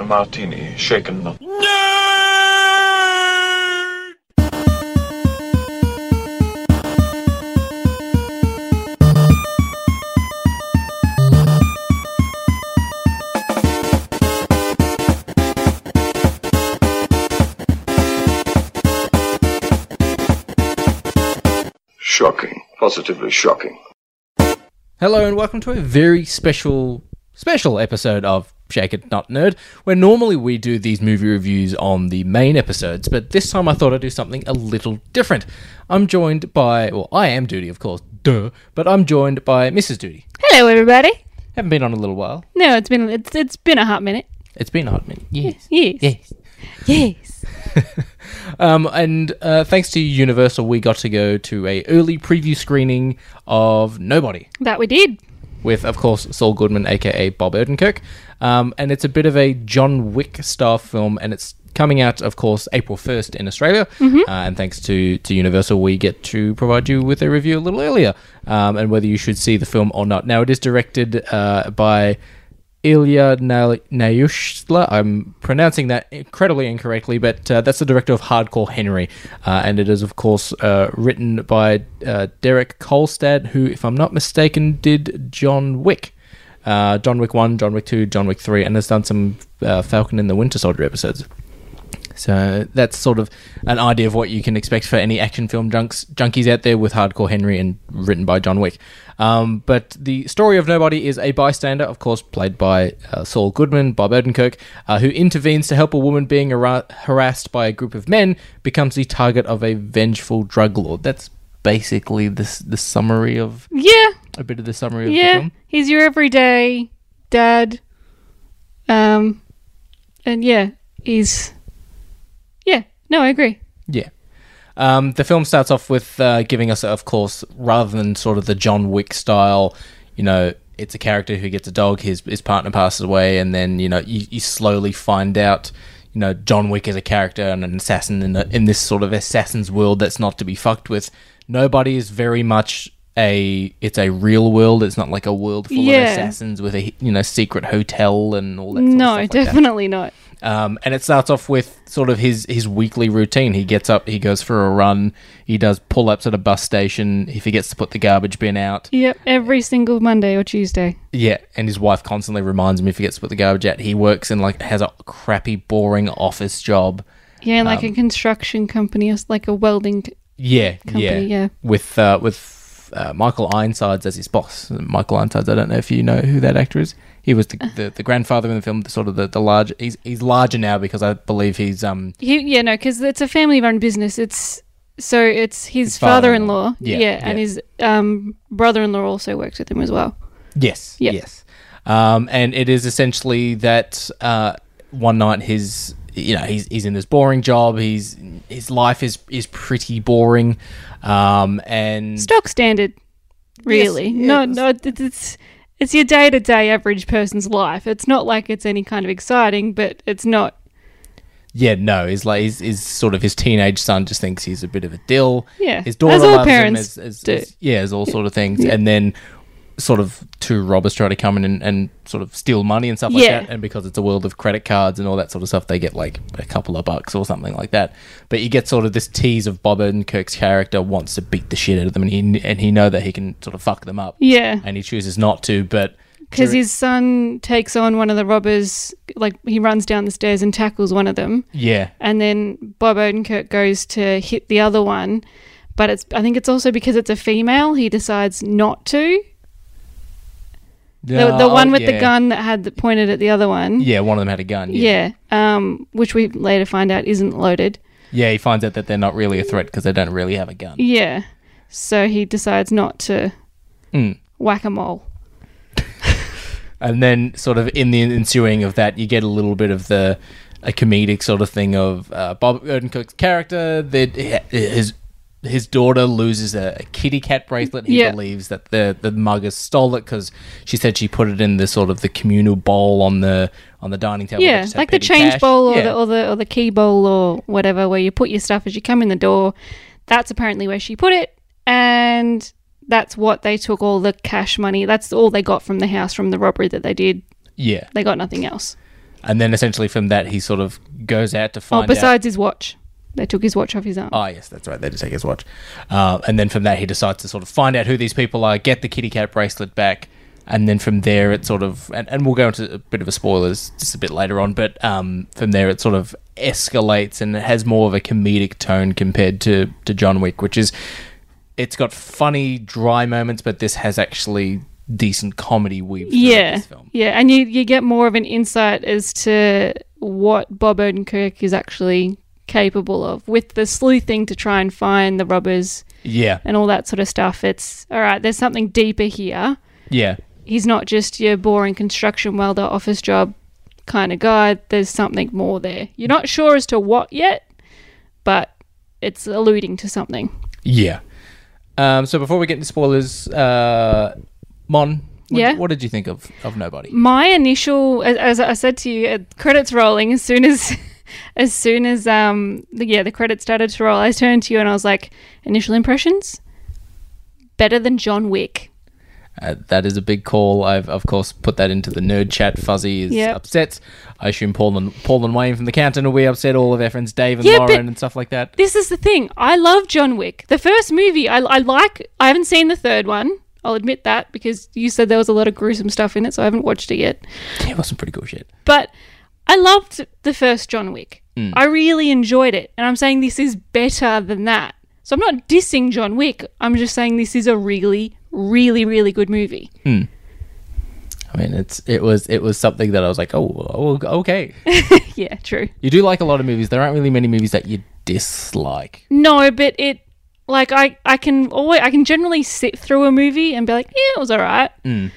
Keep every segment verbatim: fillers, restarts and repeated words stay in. A martini, shaken not. No! Shocking. Positively shocking. Hello and welcome to a very special, special episode of Shake It Not Nerd, where normally we do these movie reviews on the main episodes, but this time I thought I'd do something a little different. I'm joined by, well, I am Duty, of course, duh, but I'm joined by Missus Duty. Hello, everybody. Haven't been on a little while. No, it's been it's it's been a hot minute. It's been a hot minute. Yes, yes, yes, yes. um, and uh, thanks to Universal, we got to go to a early preview screening of Nobody. That we did. With, of course, Saul Goodman, a k a. Bob Odenkirk. Um, and it's a bit of a John Wick-style film, and it's coming out, of course, April first in Australia. Mm-hmm. Uh, and thanks to, to Universal, we get to provide you with a review a little earlier, um, and whether you should see the film or not. Now, it is directed uh, by Ilya Nayushla. I'm pronouncing that incredibly incorrectly, but uh, that's the director of Hardcore Henry. Uh, and it is, of course, uh, written by uh, Derek Kolstad, who, if I'm not mistaken, did John Wick. Uh, John Wick one, John Wick two, John Wick three, and has done some uh, Falcon in the Winter Soldier episodes. So that's sort of an idea of what you can expect for any action film junks, junkies out there, with Hardcore Henry and written by John Wick. Um, but the story of Nobody is a bystander, of course, played by uh, Saul Goodman, Bob Odenkirk, uh, who intervenes to help a woman being har- harassed by a group of men, becomes the target of a vengeful drug lord. That's basically this the summary of... Yeah. A bit of the summary of yeah, the film. Yeah, he's your everyday dad. Um, and yeah, he's... Yeah, no, I agree. Yeah. Um, the film starts off with uh, giving us, of course, rather than sort of the John Wick style, you know, it's a character who gets a dog, his his partner passes away, and then, you know, you, you slowly find out, you know, John Wick is a character and an assassin in, a, in this sort of assassin's world that's not to be fucked with. Nobody is very much a, it's a real world. It's not like a world full yeah. of assassins with a, you know, secret hotel and all that sort no, of stuff. No, definitely like not. Um, and it starts off with sort of his, his weekly routine. He gets up, he goes for a run, he does pull-ups at a bus station, he forgets to put the garbage bin out. Yep, every single Monday or Tuesday. Yeah, and his wife constantly reminds him he forgets to put the garbage out. He works in, like, has a crappy, boring office job. Yeah, like um, a construction company, or like a welding t- yeah, company. Yeah, yeah. With, uh, with uh, Michael Ironsides as his boss. Michael Ironsides, I don't know if you know who that actor is. He was the, the the grandfather in the film, the, sort of the, the large... He's he's larger now because I believe he's... um. He, yeah, no, because it's a family-run business. It's So it's his, his father-in-law. father-in-law. Yeah, yeah, yeah. And his um, brother-in-law also works with him as well. Yes, yep. yes. Um, and it is essentially that uh, one night his... You know, he's he's in this boring job. He's His life is, is pretty boring. Um, and Stock standard, really. Yes, no, yes. no, it's... It's your day-to-day average person's life. It's not like it's any kind of exciting, but it's not. Yeah, no. It's like he's, he's sort of his teenage son just thinks he's a bit of a dill. Yeah, his daughter as all loves parents him. As, as, do. As, yeah, as all yeah. sort of things, yeah. and then sort of two robbers try to come in and, and sort of steal money and stuff like yeah. that. And because it's a world of credit cards and all that sort of stuff, they get like a couple of bucks or something like that. But you get sort of this tease of Bob Odenkirk's character wants to beat the shit out of them, and he and he know that he can sort of fuck them up. Yeah, and he chooses not to, but because his son takes on one of the robbers, like he runs down the stairs and tackles one of them. Yeah, and then Bob Odenkirk goes to hit the other one, but it's I think it's also because it's a female. He decides not to. The, the one with yeah. the gun that had the, pointed at the other one. Yeah, one of them had a gun. Yeah, yeah um, which we later find out isn't loaded. Yeah, he finds out that they're not really a threat because they don't really have a gun. Yeah, so he decides not to mm. whack-a-mole. And then sort of in the ensuing of that, you get a little bit of the a comedic sort of thing of uh, Bob Odenkirk's character that is... His daughter loses a, a kitty cat bracelet. He yeah. believes that the the muggers stole it because she said she put it in the sort of the communal bowl on the on the dining table. Yeah, like the change cash. bowl or, yeah. the, or the or the key bowl or whatever, where you put your stuff as you come in the door. That's apparently where she put it, and that's what they took all the cash money. That's all they got from the house from the robbery that they did. Yeah, they got nothing else. And then essentially from that, he sort of goes out to find out. Oh, besides out- his watch. They took his watch off his arm. Oh, yes, that's right. They did take his watch. Uh, and then from that, he decides to sort of find out who these people are, get the kitty cat bracelet back, and then from there it sort of... And, and we'll go into a bit of a spoilers just a bit later on, but um, from there it sort of escalates and it has more of a comedic tone compared to, to John Wick, which is... It's got funny, dry moments, but this has actually... decent comedy weave through this film. Yeah, and you, you get more of an insight as to what Bob Odenkirk is actually capable of with the sleuthing to try and find the robbers yeah. and all that sort of stuff. It's, all right, there's something deeper here. Yeah. He's not just your boring construction welder office job kind of guy. There's something more there. You're not sure as to what yet, but it's alluding to something. Yeah. Um, so before we get into spoilers... Uh, Mon, what, yeah. what did you think of, of Nobody? My initial, as, as I said to you, uh, credits rolling, as soon as, as soon as, um, the, yeah, the credits started to roll, I turned to you and I was like, initial impressions? Better than John Wick. Uh, that is a big call. I've, of course, put that into the nerd chat. Fuzzy is yep. upset. I assume Paul and Paul and Wayne from the Countdown will be upset. All of our friends Dave and yeah, Lauren and stuff like that. This is the thing. I love John Wick. The first movie, I, I like, I haven't seen the third one. I'll admit that because you said there was a lot of gruesome stuff in it, so I haven't watched it yet. It was some pretty cool shit. But I loved the first John Wick. Mm. I really enjoyed it, and I'm saying this is better than that. So I'm not dissing John Wick. I'm just saying this is a really, really, really good movie. Mm. I mean, it's it was it was something that I was like, oh, okay. Yeah, true. You do like a lot of movies. There aren't really many movies that you dislike. No, but it... Like, I, I can always, I can generally sit through a movie and be like, yeah, it was all right. Mm.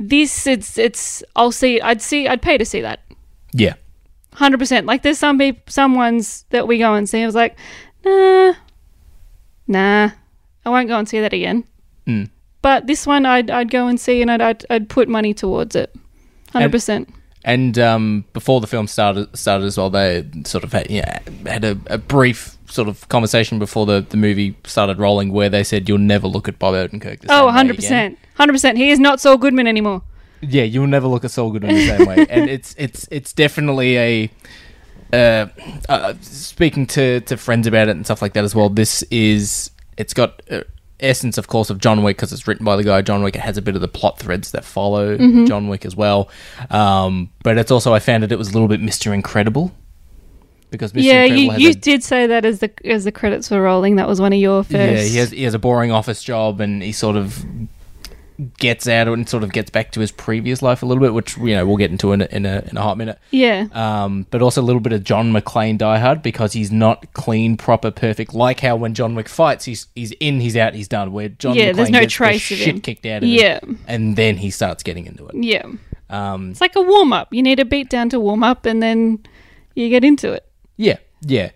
This, it's, it's, I'll see, I'd see, I'd pay to see that. Yeah. one hundred percent. Like, there's some be- some ones that we go and see, I was like, nah, nah, I won't go and see that again. Mm. But this one I'd I'd go and see and I'd I'd, I'd put money towards it, one hundred percent. And- And um, before the film started, started as well, they sort of had, yeah, had a, a brief sort of conversation before the, the movie started rolling where they said, you'll never look at Bob Odenkirk the oh, same way again. Oh, one hundred percent. He is not Saul Goodman anymore. Yeah, you'll never look at Saul Goodman the same way. And it's it's it's definitely a... Uh, uh, speaking to, to friends about it and stuff like that as well, this is... It's got... Uh, essence, of course, of John Wick, because it's written by the guy John Wick. It has a bit of the plot threads that follow mm-hmm. John Wick as well. Um, but it's also, I found that it was a little bit Mister Incredible. Because Mister yeah, Incredible you, you a, did say that as the as the credits were rolling. That was one of your first. Yeah, he has, he has a boring office job and he sort of gets out and sort of gets back to his previous life a little bit, which, you know, we'll get into in a, in a, in a hot minute. Yeah. Um, but also a little bit of John McClane Die Hard, because he's not clean, proper, perfect, like how when John Wick fights, he's he's in, he's out, he's done. Where John yeah, McClane there's no gets trace the of shit him. kicked out of yeah. him, and then he starts getting into it. Yeah. Um, it's like a warm-up. You need a beat down to warm up, and then you get into it. Yeah, yeah.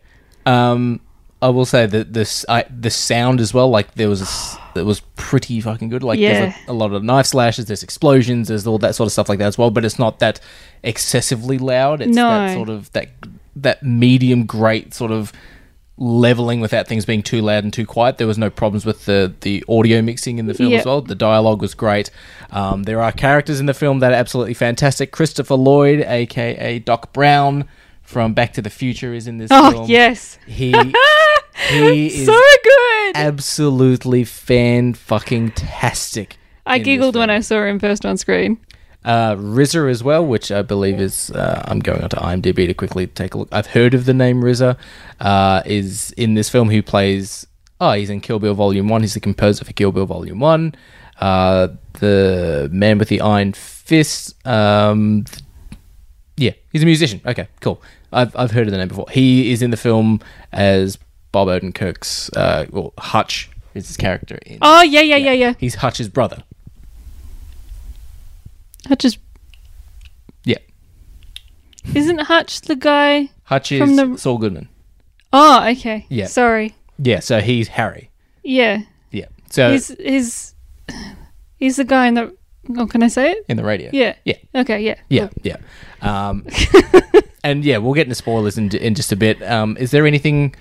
Um, I will say that this, I, the sound as well, like there was a... That was pretty fucking good. Like, yeah. there's a, a lot of knife slashes, there's explosions, there's all that sort of stuff like that as well. But it's not that excessively loud. It's no. that sort of that that medium great sort of leveling without things being too loud and too quiet. There was no problems with the the audio mixing in the film yep. as well. The dialogue was great. Um, there are characters in the film that are absolutely fantastic. Christopher Lloyd, aka Doc Brown from Back to the Future, is in this oh, film. Oh yes, he. He is so good. Absolutely fan-fucking-tastic. I giggled when I saw him first on screen. Uh, R Z A as well, which I believe is... Uh, I'm going onto IMDb to quickly take a look. I've heard of the name R Z A. Uh, is in this film who plays... Oh, he's in Kill Bill Volume one. He's the composer for Kill Bill Volume one. Uh, the Man with the Iron Fists. Um, yeah, he's a musician. Okay, cool. I've I've heard of the name before. He is in the film as... Bob Odenkirk's, uh, well, Hutch is his character in. Oh, yeah, yeah, yeah, yeah, yeah. He's Hutch's brother. Hutch's... Yeah. Isn't Hutch the guy Hutch from is the... Saul Goodman. Oh, okay. Yeah. Sorry. Yeah, so he's Harry. Yeah. Yeah. So... He's... He's, he's the guy in the... Oh, can I say it? In the radio. Yeah. Yeah. Okay, yeah. Yeah, cool. yeah. Um, and, yeah, we'll get into spoilers in, in just a bit. Um, is there anything...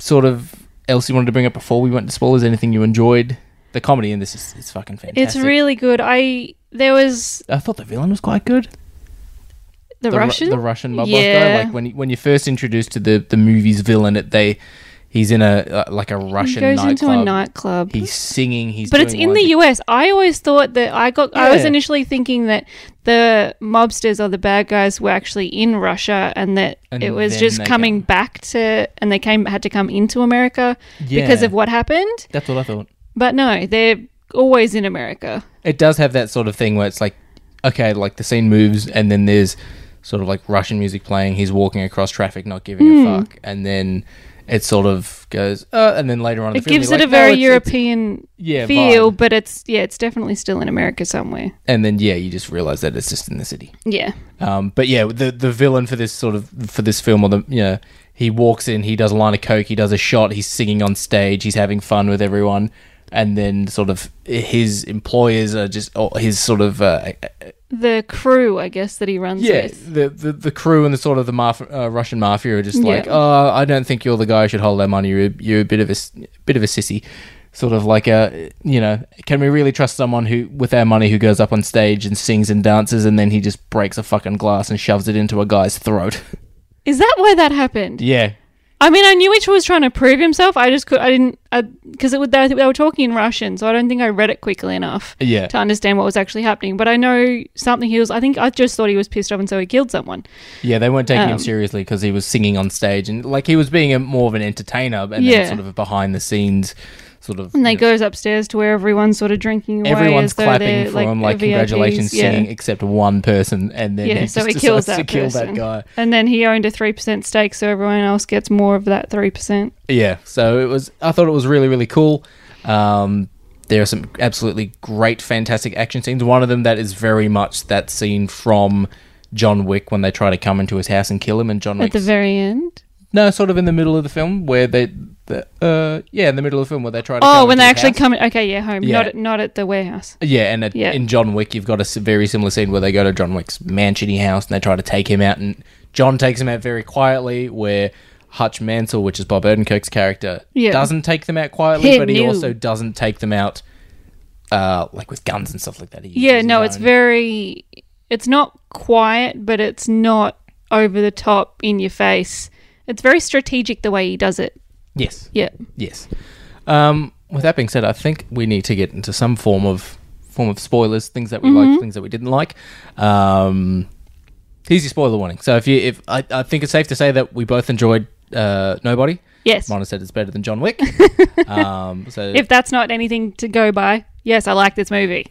sort of else you wanted to bring up before we went to spoilers? Anything you enjoyed? The comedy in this is, is fucking fantastic. It's really good. I there was I thought the villain was quite good. The, the Russian? Ru- the Russian mob boss yeah. guy. Like when when you're first introduced to the, the movie's villain, it, they he's in a uh, like a Russian nightclub. He goes night into club. a nightclub. He's singing. He's but it's in the U S. I always thought that I got. Yeah. I was initially thinking that the mobsters or the bad guys were actually in Russia, and that and it was just coming go. back to, and they came had to come into America yeah. because of what happened. That's what I thought. But no, they're always in America. It does have that sort of thing where it's like, okay, like the scene moves, and then there's sort of like Russian music playing. He's walking across traffic, not giving mm. a fuck, and then it sort of goes, uh, and then later on, in the it film, gives it like, a very oh, it's, European it's, yeah, feel, vibe. But it's yeah, it's definitely still in America somewhere. And then yeah, you just realize that it's just in the city. Yeah. Um. But yeah, the the villain for this sort of for this film, or the you know, he walks in, he does a line of coke, he does a shot, he's singing on stage, he's having fun with everyone. And then sort of his employers are just oh, his sort of... Uh, the crew, I guess, that he runs yeah, with. Yeah, the, the, the crew and the sort of the maf- uh, Russian mafia are just yeah. like, oh, I don't think you're the guy who should hold our money. You're, you're a bit of a, bit of a sissy. Sort of like, a, you know, can we really trust someone who with our money who goes up on stage and sings and dances and then he just breaks a fucking glass and shoves it into a guy's throat? Is that why that happened? Yeah. I mean, I knew each was trying to prove himself. I just could, I didn't, because it would, they, they were talking in Russian, so I don't think I read it quickly enough yeah. to understand what was actually happening. But I know something he was, I think I just thought he was pissed off and so he killed someone. Yeah, they weren't taking um, him seriously because he was singing on stage and like he was being a, more of an entertainer and yeah. then sort of a behind the scenes sort of. And they know, goes upstairs to where everyone's sort of drinking away. Everyone's clapping for like, him, like congratulations, yeah. singing, except one person. And then yeah, he so just he kills that to kill person. that guy. And then he owned a three percent stake, so everyone else gets more of that three percent. Yeah, so it was. I thought it was really, really cool. Um, there are some absolutely great, fantastic action scenes. One of them that is very much that scene from John Wick when they try to come into his house and kill him. And John Wick at the very end. No, sort of in the middle of the film where they, the, uh, yeah, in the middle of the film where they try to. Oh, when they actually house. come, in, okay, yeah, home, yeah. not not at the warehouse. Yeah, and at, yeah. in John Wick, you've got a very similar scene where they go to John Wick's mansiony house and they try to take him out, and John takes him out very quietly. Where Hutch Mansell, which is Bob Odenkirk's character, yeah. doesn't take them out quietly, he but knew. he also doesn't take them out, uh, like with guns and stuff like that. He yeah, no, it's own. very, it's not quiet, but it's not over the top, in your face. It's very strategic the way he does it. Yes. Yeah. Yes. Um, with that being said, I think we need to get into some form of form of spoilers, things that we mm-hmm. liked, things that we didn't like. Um, here's your spoiler warning. So if you, if I, I think it's safe to say that we both enjoyed uh, Nobody. Yes. Mona said it's better than John Wick. um, so if that's not anything to go by, yes, I like this movie.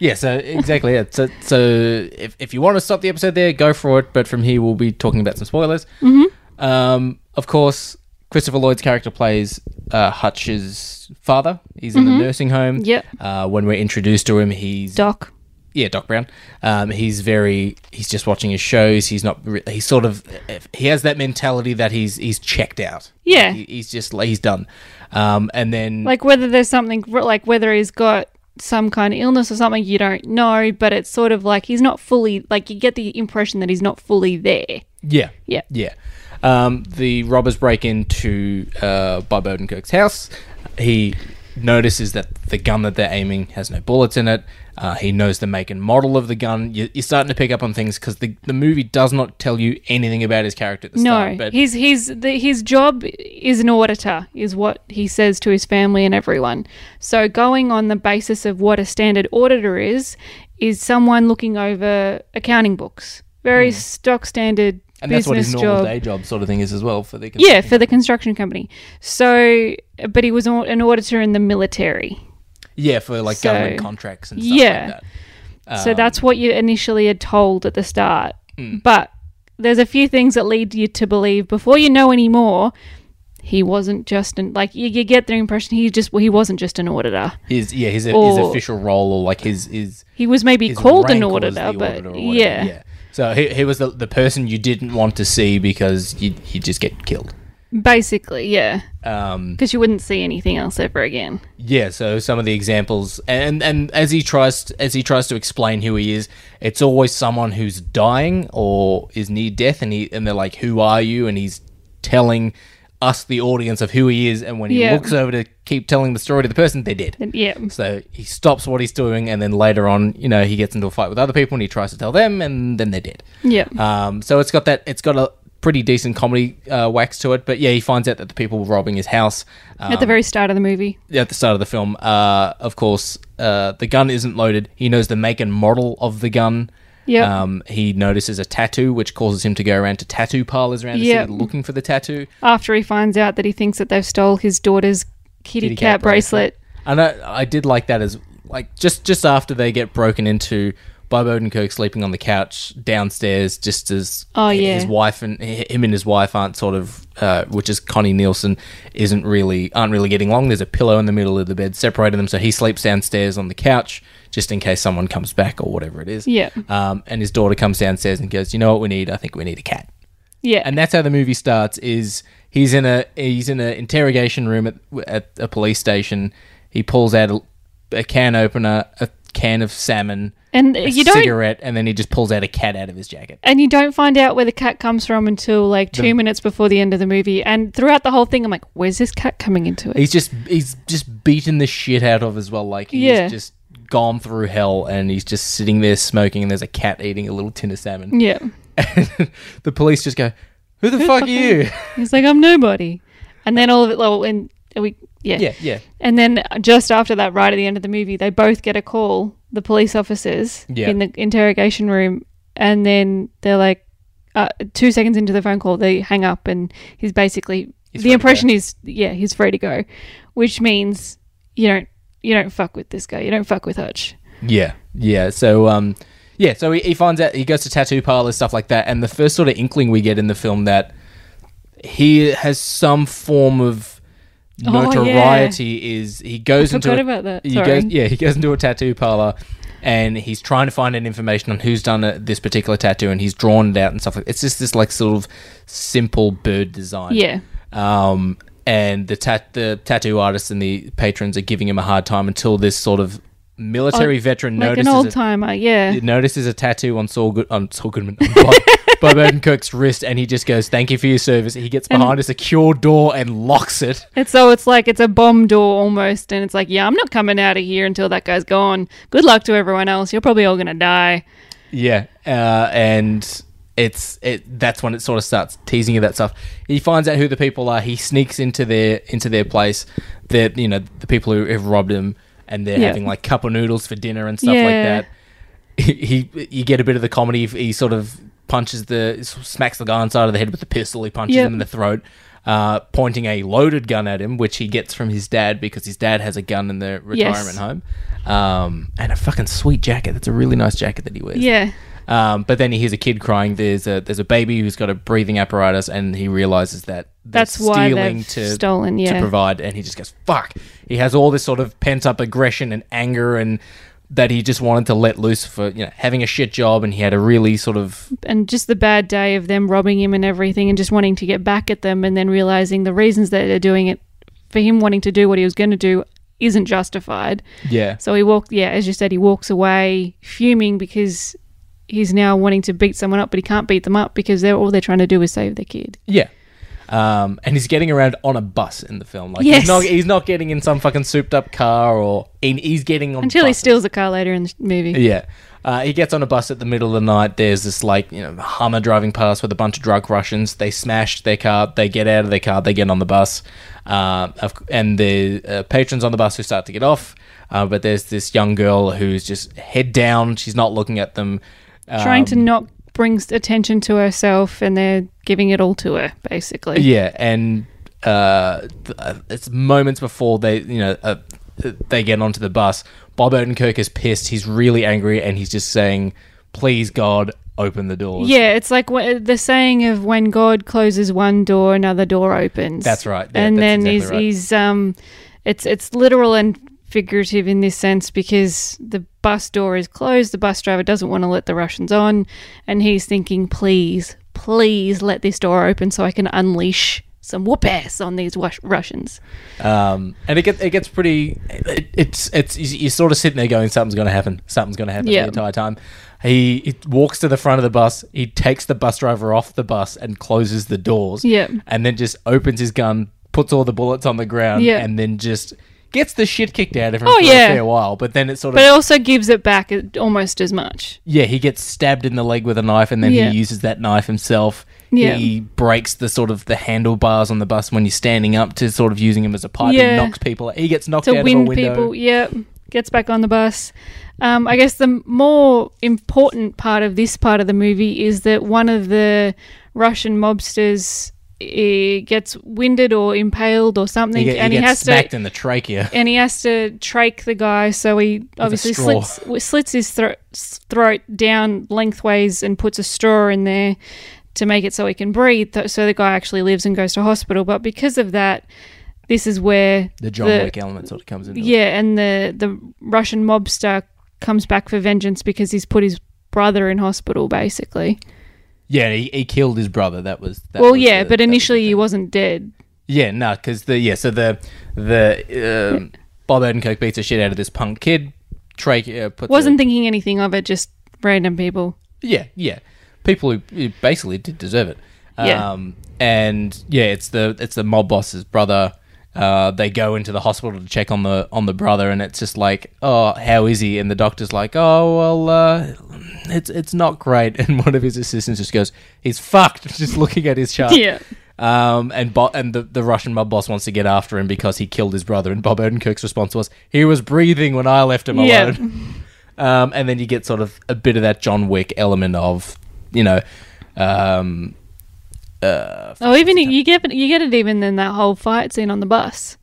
Yeah, so exactly. Yeah. So, so if if you want to stop the episode there, go for it. But from here, we'll be talking about some spoilers. Mm-hmm. Um, of course, Christopher Lloyd's character plays uh, Hutch's father. He's mm-hmm. in the nursing home. Yep. Uh, when we're introduced to him, he's... Doc. Yeah, Doc Brown. Um, he's very... He's just watching his shows. He's not... Re- he's sort of... He has that mentality that he's he's checked out. Yeah. Like he, he's just... He's done. Um, and then... Like, whether there's something... Like, whether he's got some kind of illness or something, you don't know, but it's sort of like he's not fully... Like, you get the impression that he's not fully there. Yeah. Yeah. Yeah. Um, the robbers break into uh, Bob Odenkirk's house. He notices that the gun that they're aiming has no bullets in it. Uh, he knows the make and model of the gun. You, you're starting to pick up on things because the, the movie does not tell you anything about his character at the no, start. No, but his, his, the, his job is an auditor, is what he says to his family and everyone. So going on the basis of what a standard auditor is, is someone looking over accounting books. Very mm. stock standard. And that's what his normal job. day job sort of thing is as well for the construction yeah for company. the construction company. So, but he was an auditor in the military. Yeah, for like so, government contracts and stuff yeah. like that. Um, so that's what you initially had told at the start. Mm. But there's a few things that lead you to believe before you know any more. He wasn't just an, like you, you get the impression he just well, he wasn't just an auditor. His yeah his or, his official role or like his his he was maybe called an auditor, but auditor yeah. yeah. So he, he was the, the person you didn't want to see because you you just get killed. Basically, yeah. Because um, you wouldn't see anything else ever again. Yeah. So some of the examples, and and as he tries to, as he tries to explain who he is, it's always someone who's dying or is near death, and he and they're like, "Who are you?" And he's telling us, the audience, of who he is, and when he yeah. looks over to keep telling the story to the person, they're dead. Yeah. So he stops what he's doing, and then later on, you know, he gets into a fight with other people, and he tries to tell them, and then they're dead. Yeah. Um. So it's got that. It's got a pretty decent comedy uh, wax to it, but yeah, he finds out that the people were robbing his house um, at the very start of the movie. Yeah, at the start of the film. Uh. Of course, uh, the gun isn't loaded. He knows the make and model of the gun. Yeah. Um, he notices a tattoo, which causes him to go around to tattoo parlors around yep. the city looking for the tattoo. After he finds out that he thinks that they've stole his daughter's kitty, kitty cat, cat bracelet. bracelet. And I, I did like that as, like, just, just after they get broken into by Bob Odenkirk sleeping on the couch downstairs, just as oh, yeah. his wife and him and his wife aren't sort of, uh, which is Connie Nielsen, isn't really aren't really getting along. There's a pillow in the middle of the bed separating them, so he sleeps downstairs on the couch just in case someone comes back or whatever it is. Yeah. Um, and his daughter comes downstairs and goes, "You know what we need? I think we need a cat." Yeah. And that's how the movie starts. Is he's in a he's in an interrogation room at at a police station. He pulls out a, a can opener. A, can of salmon and a you don't, cigarette, and then he just pulls out a cat out of his jacket. And you don't find out where the cat comes from until like two the, minutes before the end of the movie. And throughout the whole thing, I'm like, where's this cat coming into it? He's just he's just beaten the shit out of as well. Like he's yeah. just gone through hell, and he's just sitting there smoking, and there's a cat eating a little tin of salmon. Yeah. And the police just go, Who the Who fuck, fuck are you? He's like, I'm nobody. And then all of it well and we Yeah. yeah, yeah. And then just after that, right at the end of the movie, they both get a call, the police officers yeah. in the interrogation room, and then they're like, uh, two seconds into the phone call, they hang up, and he's basically, he's the impression is, yeah, he's free to go, which means you don't, you don't fuck with this guy, you don't fuck with Hutch. Yeah, yeah. So, um, yeah, so he, he finds out, he goes to tattoo parlors, stuff like that, and the first sort of inkling we get in the film that he has some form of notoriety oh, yeah. is he goes I into a, about that. He goes, yeah he goes into a tattoo parlor, and he's trying to find out information on who's done a, this particular tattoo, and he's drawn it out and stuff like that. It's just this like sort of simple bird design. Yeah. Um, and the tat the tattoo artists and the patrons are giving him a hard time until this sort of military oh, veteran like notices an old timer. Yeah. Notices a tattoo on Saul Good on Saul Goodman. On Bob, Bob Odenkirk's wrist, and he just goes, "Thank you for your service." He gets behind and a secure door and locks it. And so it's like it's a bomb door almost, and it's like, yeah, I'm not coming out of here until that guy's gone. Good luck to everyone else. You're probably all gonna die. Yeah, uh, and it's it. That's when it sort of starts teasing you that stuff. He finds out who the people are. He sneaks into their into their place. That you know the people who have robbed him, and they're yeah. having like cup of noodles for dinner and stuff yeah. like that. He, he you get a bit of the comedy. He sort of. punches the smacks the guy on the side of the head with the pistol. He punches yep. him in the throat, uh, pointing a loaded gun at him, which he gets from his dad because his dad has a gun in the retirement yes. home, um, and a fucking sweet jacket. That's a really nice jacket that he wears. Yeah. Um, but then he hears a kid crying. There's a there's a baby who's got a breathing apparatus, and he realizes that that's stealing why they've to, stolen yeah. to provide. And he just goes fuck. He has all this sort of pent up aggression and anger and. That he just wanted to let loose for, you know, having a shit job, and he had a really sort of... And just the bad day of them robbing him and everything, and just wanting to get back at them, and then realising the reasons that they're doing it, for him wanting to do what he was going to do, isn't justified. Yeah. So he walked, yeah, as you said, he walks away fuming because he's now wanting to beat someone up, but he can't beat them up because they're all they're trying to do is save their kid. Yeah. Um, and he's getting around on a bus in the film. Like yes. he's not he's not getting in some fucking souped up car or in, he's getting on until buses. He steals a car later in the movie. Yeah. Uh, he gets on a bus at the middle of the night. There's this like, you know, Hummer driving past with a bunch of drug Russians. They smash their car. They get out of their car. They get on the bus. Uh, and the uh, patrons on the bus who start to get off. Uh, but there's this young girl who's just head down. She's not looking at them. Um, Trying to not brings attention to herself, and they're giving it all to her basically. Yeah. And uh, th- uh it's moments before they you know uh, they get onto the bus, Bob Odenkirk is pissed, he's really angry, and he's just saying, please God, open the doors. Yeah, it's like wh- the saying of when God closes one door, another door opens. That's right. Yeah, and that's then exactly he's, right. he's um it's it's literal and figurative in this sense, because the bus door is closed, the bus driver doesn't want to let the Russians on, and he's thinking, please, please let this door open so I can unleash some whoop-ass on these wash- Russians. Um, and it gets it gets pretty... It, it's it's You're sort of sitting there going, something's going to happen, something's going to happen yeah. the entire time. He, he walks to the front of the bus. He takes the bus driver off the bus and closes the doors. Yeah. And then just opens his gun, puts all the bullets on the ground, yep. and then just gets the shit kicked out of him oh, for yeah. a fair while. But then it sort of... But it also gives it back almost as much. Yeah, he gets stabbed in the leg with a knife and then yeah. he uses that knife himself. Yeah. He breaks the sort of the handlebars on the bus when you're standing up to sort of using him as a pipe. Yeah. He knocks people... He gets knocked to out of a window. To wind people, yeah. Gets back on the bus. Um, I guess the more important part of this part of the movie is that one of the Russian mobsters gets winded or impaled or something, he get, and he, gets he has smacked to in the trachea, and he has to trach the guy. So he with obviously slits, slits his thro- throat down lengthways and puts a straw in there to make it so he can breathe. So the guy actually lives and goes to hospital. But because of that, this is where the John the, Wick element sort of comes in. Yeah, it. and the the Russian mobster comes back for vengeance because he's put his brother in hospital, basically. Yeah, he, he killed his brother. That was that well, was yeah, the, but initially was he wasn't dead. Yeah, no, because the yeah, so the the um, yeah. Bob Odenkirk beats the shit out of this punk kid. Trachea puts wasn't a, thinking anything of it, just random people. Yeah, yeah, people who, who basically did deserve it. Yeah. Um and yeah, it's the it's the mob boss's brother. Uh, they go into the hospital to check on the on the brother, and it's just like, oh, how is he? And the doctor's like, oh, well, uh, it's it's not great. And one of his assistants just goes, he's fucked, just looking at his chart. Yeah. Um, and Bo- and the, the Russian mob boss wants to get after him because he killed his brother, and Bob Odenkirk's response was, he was breathing when I left him yeah. alone. um, and then you get sort of a bit of that John Wick element of, you know... Um, Uh, oh, even you get you get it even in that whole fight scene on the bus.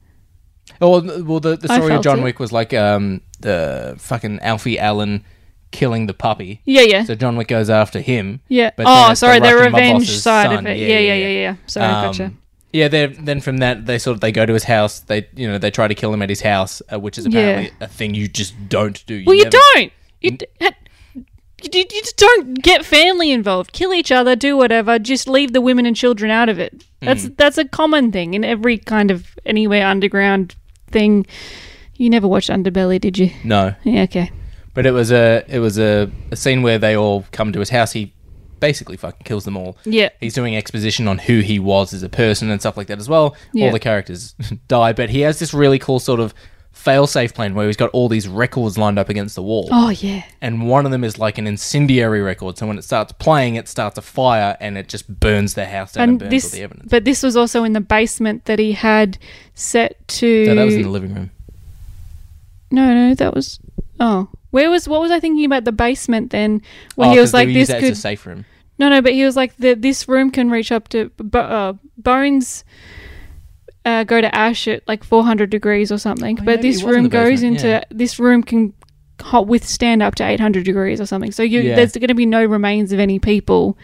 Oh well, the, the story of John it. Wick was like um the fucking Alfie Allen killing the puppy. Yeah, yeah. So John Wick goes after him. Yeah. But oh, sorry, the, the revenge side son. of it. Yeah, yeah, yeah. yeah, yeah. yeah. Sorry, um, gotcha. Yeah, then from that they sort of they go to his house. They you know they try to kill him at his house, uh, which is apparently yeah. a thing you just don't do. You well, never, you don't. You. D- You just don't get family involved. Kill each other, do whatever. Just leave the women and children out of it. That's mm. that's a common thing in every kind of anywhere underground thing. You never watched Underbelly, did you? No. Yeah. Okay. But it was a it was a, a scene where they all come to his house. He basically fucking kills them all. Yeah. He's doing exposition on who he was as a person and stuff like that as well. Yeah. All the characters die, but he has this really cool sort of fail-safe plan where he's got all these records lined up against the wall. Oh, yeah. And one of them is like an incendiary record. So when it starts playing, it starts a fire and it just burns the house down and, and burns this, all the evidence. But this was also in the basement that he had set to... No, that was in the living room. No, no, that was... Oh. Where was... What was I thinking about the basement then? Where oh, he was like, this could... It's a safe room. No, no, but he was like, the, this room can reach up to... Uh, bones... Uh, go to ash at like four hundred degrees or something, oh, but this room goes basement, into yeah. this room can withstand up to eight hundred degrees or something. So you, yeah. there's going to be no remains of any people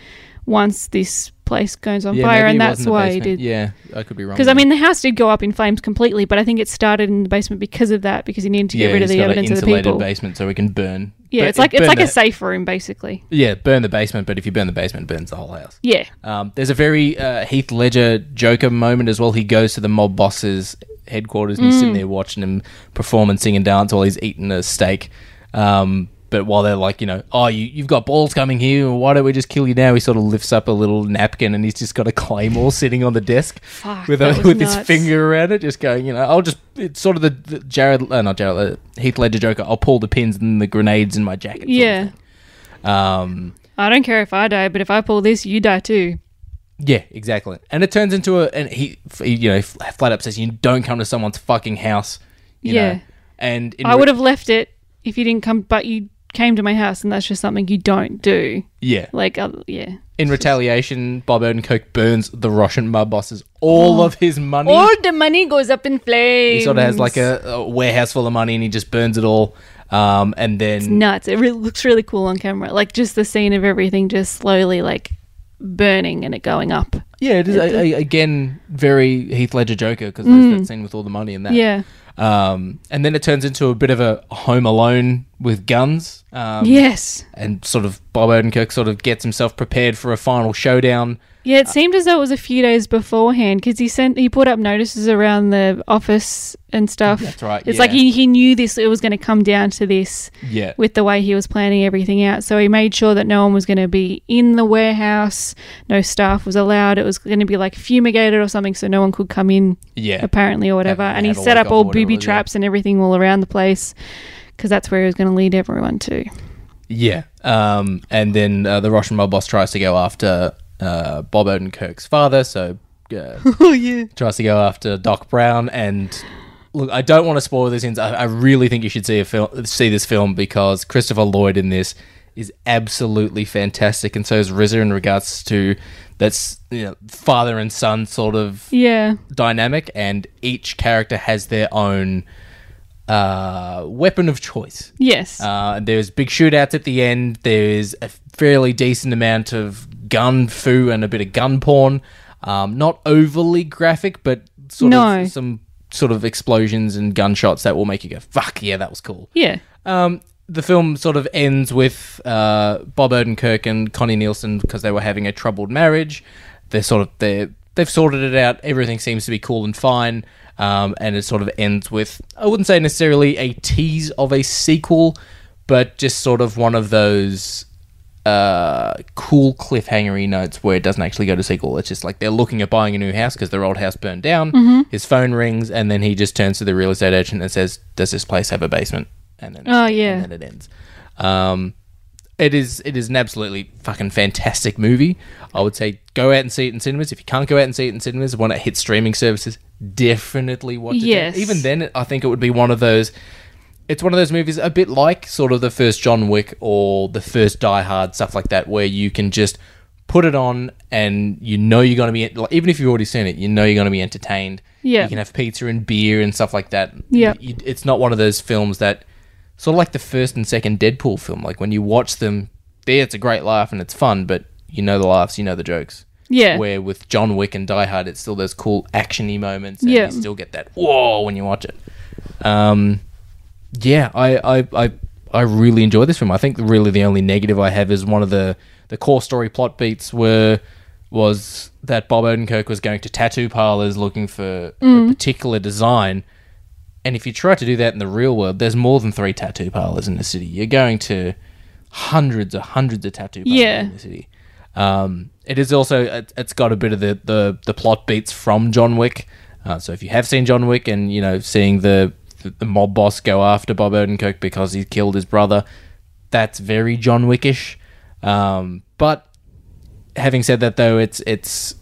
once this place goes on yeah, fire, and that's why it did. Yeah, I could be wrong. Because I mean, the house did go up in flames completely, but I think it started in the basement because of that, because you needed to yeah, get rid of the evidence of the people. Yeah, it's got an insulated basement so we can burn. Yeah, but it's like it's like the, a safe room basically. Yeah, burn the basement, but if you burn the basement, it burns the whole house. Yeah. Um, there's a very uh, Heath Ledger Joker moment as well. He goes to the mob boss's headquarters and mm. he's sitting there watching him perform and sing and dance while he's eating a steak. Um, but while they're like, you know, oh, you, you've got balls coming here, why don't we just kill you now? He sort of lifts up a little napkin and he's just got a claymore sitting on the desk Fuck, with a, with nuts. his finger around it, just going, you know, I'll just, it's sort of the, the Jared, uh, not Jared, uh, Heath Ledger Joker, I'll pull the pins and the grenades in my jacket. Yeah. Um, I don't care if I die, but if I pull this, you die too. Yeah, exactly. And it turns into a, and he, you know, flat up says, you don't come to someone's fucking house. You yeah. know, and I would have re- left it if you didn't come, but you came to my house, and that's just something you don't do. Yeah. Like, uh, yeah. In retaliation, Bob Odenkirk burns the Russian mob bosses all oh. of his money. All the money goes up in flames. He sort of has like a, a warehouse full of money, and he just burns it all. Um, and then... It's nuts. It really looks really cool on camera. Like, just the scene of everything just slowly, like, burning and it going up. Yeah, it is, it, a, a, again, very Heath Ledger Joker, because mm, there's that scene with all the money and that. Yeah. Um, and then it turns into a bit of a Home Alone with guns. Um, yes. And sort of Bob Odenkirk sort of gets himself prepared for a final showdown. Yeah, it uh, seemed as though it was a few days beforehand because he sent he put up notices around the office and stuff. That's right. It's yeah. like he, he knew this, it was going to come down to this yeah. with the way he was planning everything out. So he made sure that no one was going to be in the warehouse, no staff was allowed. It was going to be like fumigated or something so no one could come in yeah. apparently or whatever. Have, and he set up all booby traps and everything all around the place. Because that's where he was going to lead everyone to. Yeah. Um, and then uh, the Russian mob boss tries to go after uh, Bob Odenkirk's father. So uh, oh, yeah. tries to go after Doc Brown. And look, I don't want to spoil these things. I, I really think you should see a fil- see this film because Christopher Lloyd in this is absolutely fantastic. And so is R Z A in regards to that's you know, father and son sort of yeah. dynamic. And each character has their own... Uh, weapon of choice. Yes. Uh, there's big shootouts at the end. There's a fairly decent amount of gun foo and a bit of gun porn. Um, not overly graphic, but sort no. of some sort of explosions and gunshots that will make you go, fuck, yeah, that was cool. Yeah. Um, the film sort of ends with uh, Bob Odenkirk and Connie Nielsen because they were having a troubled marriage. They're sort of, they're, they've sorted it out. Everything seems to be cool and fine. Um, and it sort of ends with, I wouldn't say necessarily a tease of a sequel, but just sort of one of those uh, cool cliffhangery notes where it doesn't actually go to sequel. It's just like they're looking at buying a new house because their old house burned down. Mm-hmm. His phone rings, and then he just turns to the real estate agent and says, "Does this place have a basement?" And then, oh, yeah. and then it ends. Um, it is it is an absolutely fucking fantastic movie. I would say go out and see it in cinemas. If you can't go out and see it in cinemas, when it hits streaming services, definitely watch it. Yes. Even then, I think it would be one of those. It's one of those movies, a bit like sort of the first John Wick or the first Die Hard, stuff like that, where you can just put it on and you know you're going to be, like, even if you've already seen it, you know you're going to be entertained. Yeah, you can have pizza and beer and stuff like that. Yeah, it's not one of those films that sort of like the first and second Deadpool film. Like when you watch them, there it's a great laugh and it's fun, but you know the laughs, you know the jokes. Yeah. Where with John Wick and Die Hard, it's still those cool action-y moments, and yeah. you still get that whoa when you watch it. Um, yeah, I, I, I, I really enjoy this film. I think really the only negative I have is one of the, the core story plot beats were was that Bob Odenkirk was going to tattoo parlors looking for mm. a particular design, and if you try to do that in the real world, there's more than three tattoo parlors in the city. You're going to hundreds or hundreds of tattoo parlors yeah. in the city. Um, it is also it, it's got a bit of the, the, the plot beats from John Wick. Uh, so if you have seen John Wick and you know seeing the the mob boss go after Bob Odenkirk because he killed his brother, that's very John Wickish. Um, but having said that, though, it's it's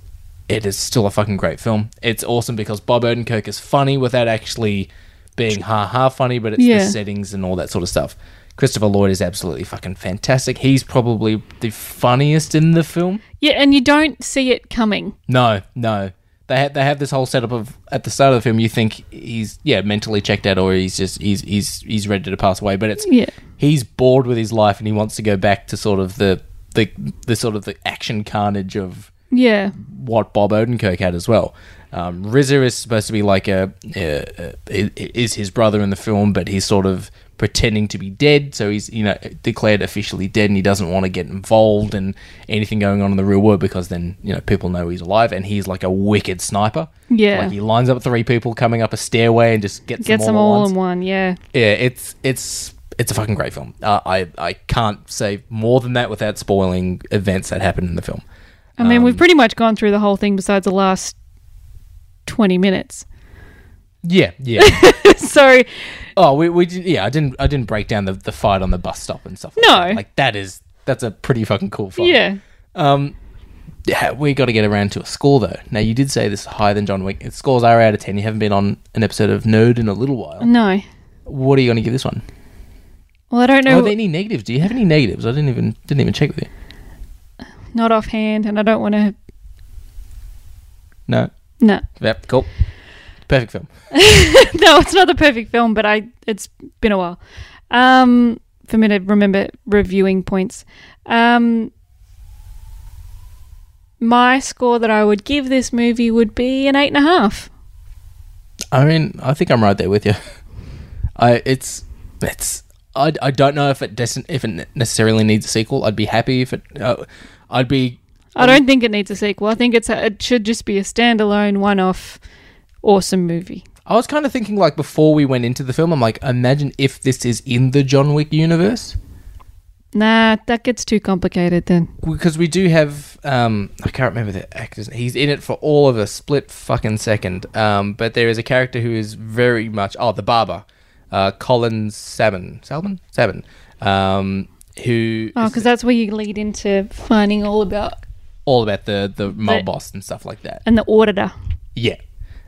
it is still a fucking great film. It's awesome because Bob Odenkirk is funny without actually being ha ha funny, but it's yeah. the settings and all that sort of stuff. Christopher Lloyd is absolutely fucking fantastic. He's probably the funniest in the film. Yeah, and you don't see it coming. No, no. They have, they have this whole setup of at the start of the film. You think he's yeah mentally checked out, or he's just he's he's he's ready to pass away. But it's yeah. he's bored with his life and he wants to go back to sort of the the, the sort of the action carnage of yeah what Bob Odenkirk had as well. Um, R Z A is supposed to be like a, a, a is his brother in the film, but he's sort of pretending to be dead, so he's you know declared officially dead, and he doesn't want to get involved in anything going on in the real world because then you know people know he's alive, and he's like a wicked sniper. Yeah, like he lines up three people coming up a stairway and just gets, gets them all, them all in one. Yeah, yeah, it's it's it's a fucking great film. Uh, I I can't say more than that without spoiling events that happen in the film. I mean, um, we've pretty much gone through the whole thing besides the last twenty minutes. Yeah, yeah. So, oh, we we did, yeah. I didn't I didn't break down the, the fight on the bus stop and stuff. Like no, that. like that is that's a pretty fucking cool fight. Yeah. Um, yeah, we got to get around to a score though. Now you did say this is higher than John Wick. Its scores are out of ten. You haven't been on an episode of Nerd in a little while. No. What are you going to give this one? Well, I don't know. Are there any negatives? Do you have any negatives? I didn't even didn't even check with you. Not offhand, and I don't want to. No. No. Yep. Cool. Perfect film. No, it's not the perfect film, but I it's been a while um, for me to remember reviewing points. Um, my score that I would give this movie would be an eight and a half. I mean, I think I'm right there with you. I it's it's I, I don't know if it doesn't if it necessarily needs a sequel. I'd be happy if it. Uh, I'd be. I don't think it needs a sequel. I think it's a, it should just be a standalone, one-off, awesome movie. I was kind of thinking, like, before we went into the film, I'm like, imagine if this is in the John Wick universe. Nah, that gets too complicated then. Because we do have, um, I can't remember the actor's name. He's in it for all of a split fucking second. Um, but there is a character who is very much, oh, the barber, uh, Colin Salmon, Salmon, Salmon, um, who. Oh, because that's where you lead into finding all about. All about the the mob the, boss and stuff like that. And the auditor. Yeah.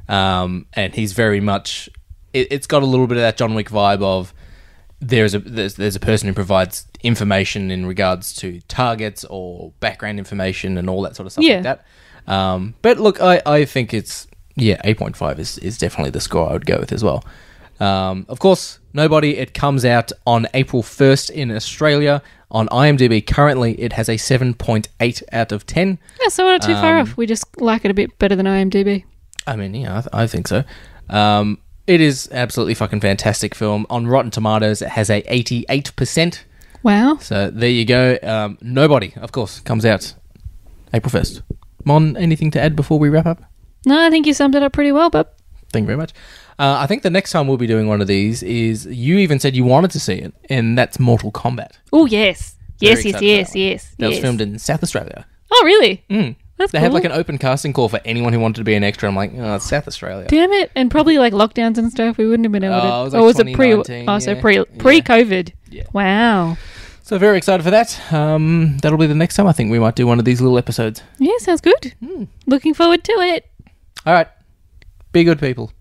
Um, and he's very much, it, it's got a little bit of that John Wick vibe of there's a there's, there's a person who provides information in regards to targets or background information and all that sort of stuff yeah. like that. Um, but look, I, I think it's, yeah, eight point five is, is definitely the score I would go with as well. Um, of course, Nobody, it comes out on April first in Australia. On IMDb, currently, it has a seven point eight out of ten. Yeah, so we're not too um, far off. We just like it a bit better than IMDb. I mean, yeah, I, th- I think so. Um, it is absolutely fucking fantastic film. On Rotten Tomatoes, it has a eighty-eight percent. Wow. So there you go. Um, Nobody, of course, comes out April first. Mon, anything to add before we wrap up? No, I think you summed it up pretty well, Bob. Thank you very much. Uh, I think the next time we'll be doing one of these is you even said you wanted to see it, and that's Mortal Kombat. Oh, yes. Yes, yes, yes, yes. That was filmed in South Australia. Oh, really? Mm. That's They cool. had like an open casting call for anyone who wanted to be an extra. I'm like, oh, it's South Australia. Damn it. And probably like lockdowns and stuff. We wouldn't have been able to. Oh, it was, like or was it pre? Oh, yeah. so pre, pre-COVID. Yeah. Wow. So very excited for that. Um, that'll be the next time I think we might do one of these little episodes. Yeah, sounds good. Mm. Looking forward to it. All right. Be good, people.